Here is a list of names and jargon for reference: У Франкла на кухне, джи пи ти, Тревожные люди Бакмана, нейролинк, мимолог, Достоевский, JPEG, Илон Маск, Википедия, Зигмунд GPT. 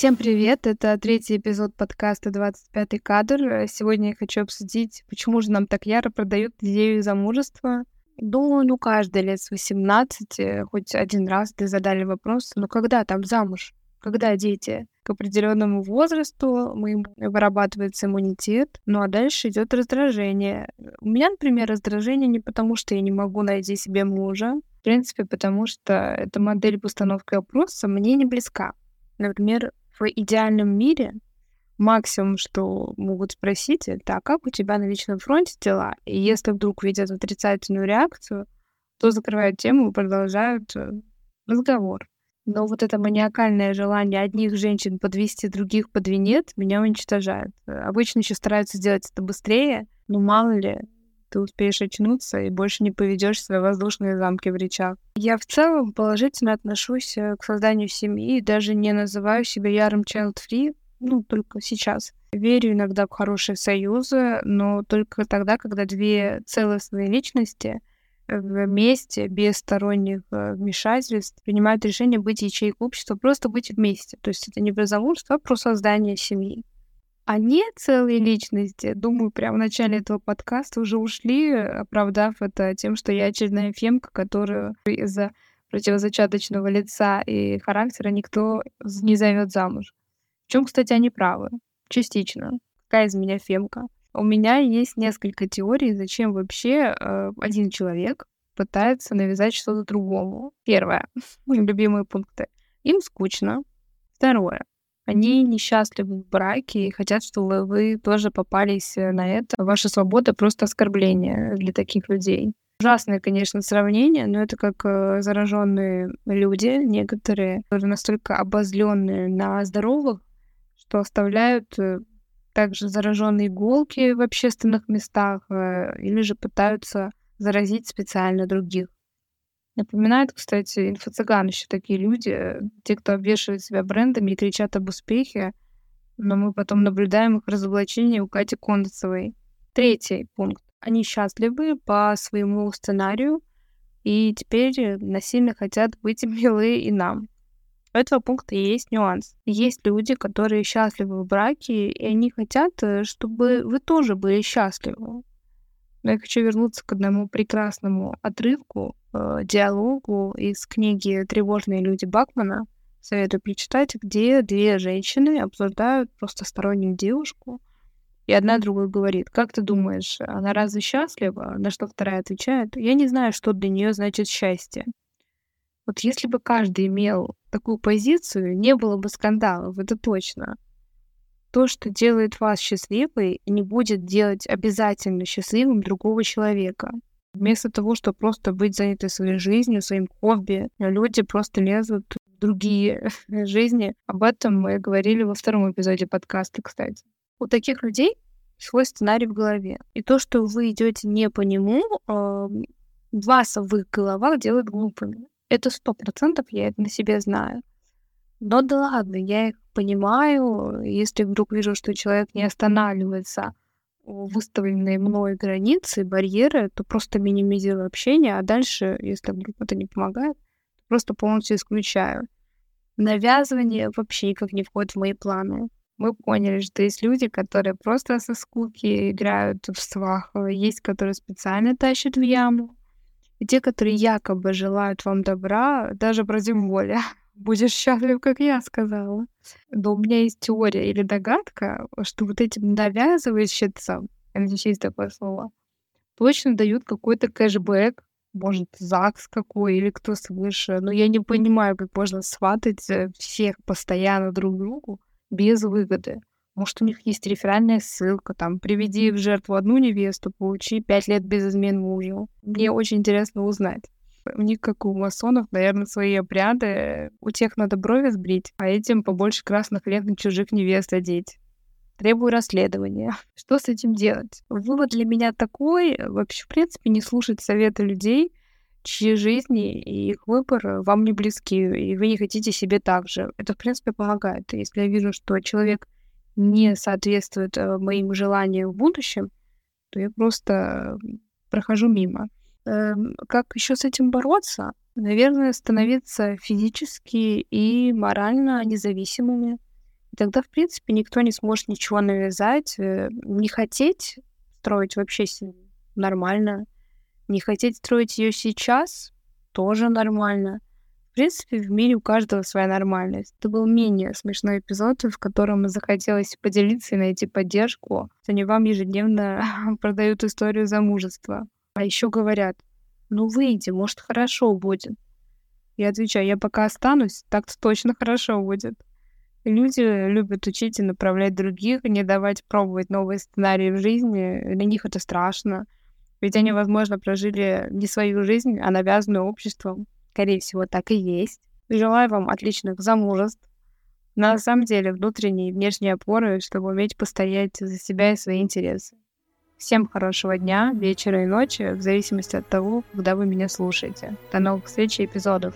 Всем привет! Это третий эпизод подкаста «25-й кадр». Сегодня я хочу обсудить, почему же нам так яро продают идею замужества. Думаю, каждый лет с 18, хоть один раз ты задали вопрос, когда там замуж? Когда дети? К определенному возрасту вырабатывается иммунитет, а дальше идет раздражение. У меня, например, раздражение не потому, что я не могу найти себе мужа, в принципе, потому что эта модель постановки вопроса мне не близка. Например, в идеальном мире максимум, что могут спросить, это «А как у тебя на личном фронте дела?» И если вдруг видят отрицательную реакцию, то закрывают тему и продолжают разговор. Но это маниакальное желание одних женщин подвести, других под венец меня уничтожает. Обычно еще стараются сделать это быстрее, но мало ли, ты успеешь очнуться и больше не поведешь свои воздушные замки в речах. Я в целом положительно отношусь к созданию семьи и даже не называю себя ярым child-free, только сейчас. Верю иногда в хорошие союзы, но только тогда, когда две целостные личности вместе, без сторонних вмешательств, принимают решение быть ячейкой общества, просто быть вместе. То есть это не про замужество, а про создание семьи. А не целые личности, думаю, прямо в начале этого подкаста уже ушли, оправдав это тем, что я очередная фемка, которую из-за противозачаточного лица и характера никто не зовет замуж. В чем, кстати, они правы. Частично. Какая из меня фемка? У меня есть несколько теорий, зачем вообще один человек пытается навязать что-то другому. Первое. Мои любимые пункты. Им скучно. Второе. Они несчастливы в браке и хотят, чтобы вы тоже попались на это. Ваша свобода — просто оскорбление для таких людей. Ужасное, конечно, сравнение, но это как зараженные люди, некоторые, которые настолько обозленные на здоровых, что оставляют также зараженные иголки в общественных местах или же пытаются заразить специально других. Напоминают, кстати, инфо-цыган еще такие люди, те, кто обвешивает себя брендами и кричат об успехе, но мы потом наблюдаем их разоблачение у Кати Кондацевой. Третий пункт. Они счастливы по своему сценарию и теперь насильно хотят быть милы и нам. У этого пункта есть нюанс. Есть люди, которые счастливы в браке, и они хотят, чтобы вы тоже были счастливы. Но я хочу вернуться к одному прекрасному отрывку, диалогу из книги «Тревожные люди Бакмана». Советую прочитать, где две женщины обсуждают просто стороннюю девушку, и одна другой говорит: «Как ты думаешь, она разве счастлива?» На что вторая отвечает: «Я не знаю, что для нее значит счастье». Если бы каждый имел такую позицию, не было бы скандалов, это точно. То, что делает вас счастливой, не будет делать обязательно счастливым другого человека. Вместо того, чтобы просто быть заняты своей жизнью, своим хобби, люди просто лезут в другие жизни. Об этом мы говорили во втором эпизоде подкаста, кстати. У таких людей свой сценарий в голове. И то, что вы идете не по нему, вас в их головах делают глупыми. Это 100%, я это на себе знаю. Но да ладно, я их понимаю. Если вдруг вижу, что человек не останавливается у выставленной мной границы, барьеры, то просто минимизирую общение, а дальше, если вдруг это не помогает, просто полностью исключаю. Навязывание вообще никак не входит в мои планы. Мы поняли, что есть люди, которые просто со скуки играют в сваху, есть, которые специально тащат в яму, и те, которые якобы желают вам добра, даже против воли. Будешь счастлив, как я сказала. Но у меня есть теория или догадка, что этим навязывающимся, здесь есть такое слово, точно дают какой-то кэшбэк, может, ЗАГС какой, или кто свыше. Но я не понимаю, как можно сватать всех постоянно друг к другу без выгоды. Может, у них есть реферальная ссылка, приведи в жертву одну невесту, получи 5 лет без измен мужу. Мне очень интересно узнать. У них, как у масонов, наверное, свои обряды. У тех надо брови сбрить, а этим побольше красных лент на чужих невест одеть. Требую расследования. Что с этим делать? Вывод для меня такой. Вообще, в принципе, не слушать советы людей, чьи жизни и их выбор вам не близки, и вы не хотите себе так же. Это, в принципе, помогает. Если я вижу, что человек не соответствует моим желаниям в будущем, то я просто прохожу мимо. Как еще с этим бороться? Наверное, становиться физически и морально независимыми. тогда, в принципе, никто не сможет ничего навязать. Не хотеть строить вообще нормально. Не хотеть строить ее сейчас тоже нормально. В принципе, в мире у каждого своя нормальность. Это был менее смешной эпизод, в котором захотелось поделиться и найти поддержку. Они вам ежедневно продают историю замужества. А еще говорят: ну выйди, может, хорошо будет. Я отвечаю: я пока останусь, так-то точно хорошо будет. Люди любят учить и направлять других, не давать пробовать новые сценарии в жизни. Для них это страшно. Ведь они, возможно, прожили не свою жизнь, а навязанную обществом. Скорее всего, так и есть. Желаю вам отличных замужеств. На самом деле, внутренние и внешние опоры, чтобы уметь постоять за себя и свои интересы. Всем хорошего дня, вечера и ночи, в зависимости от того, когда вы меня слушаете. До новых встреч и эпизодов.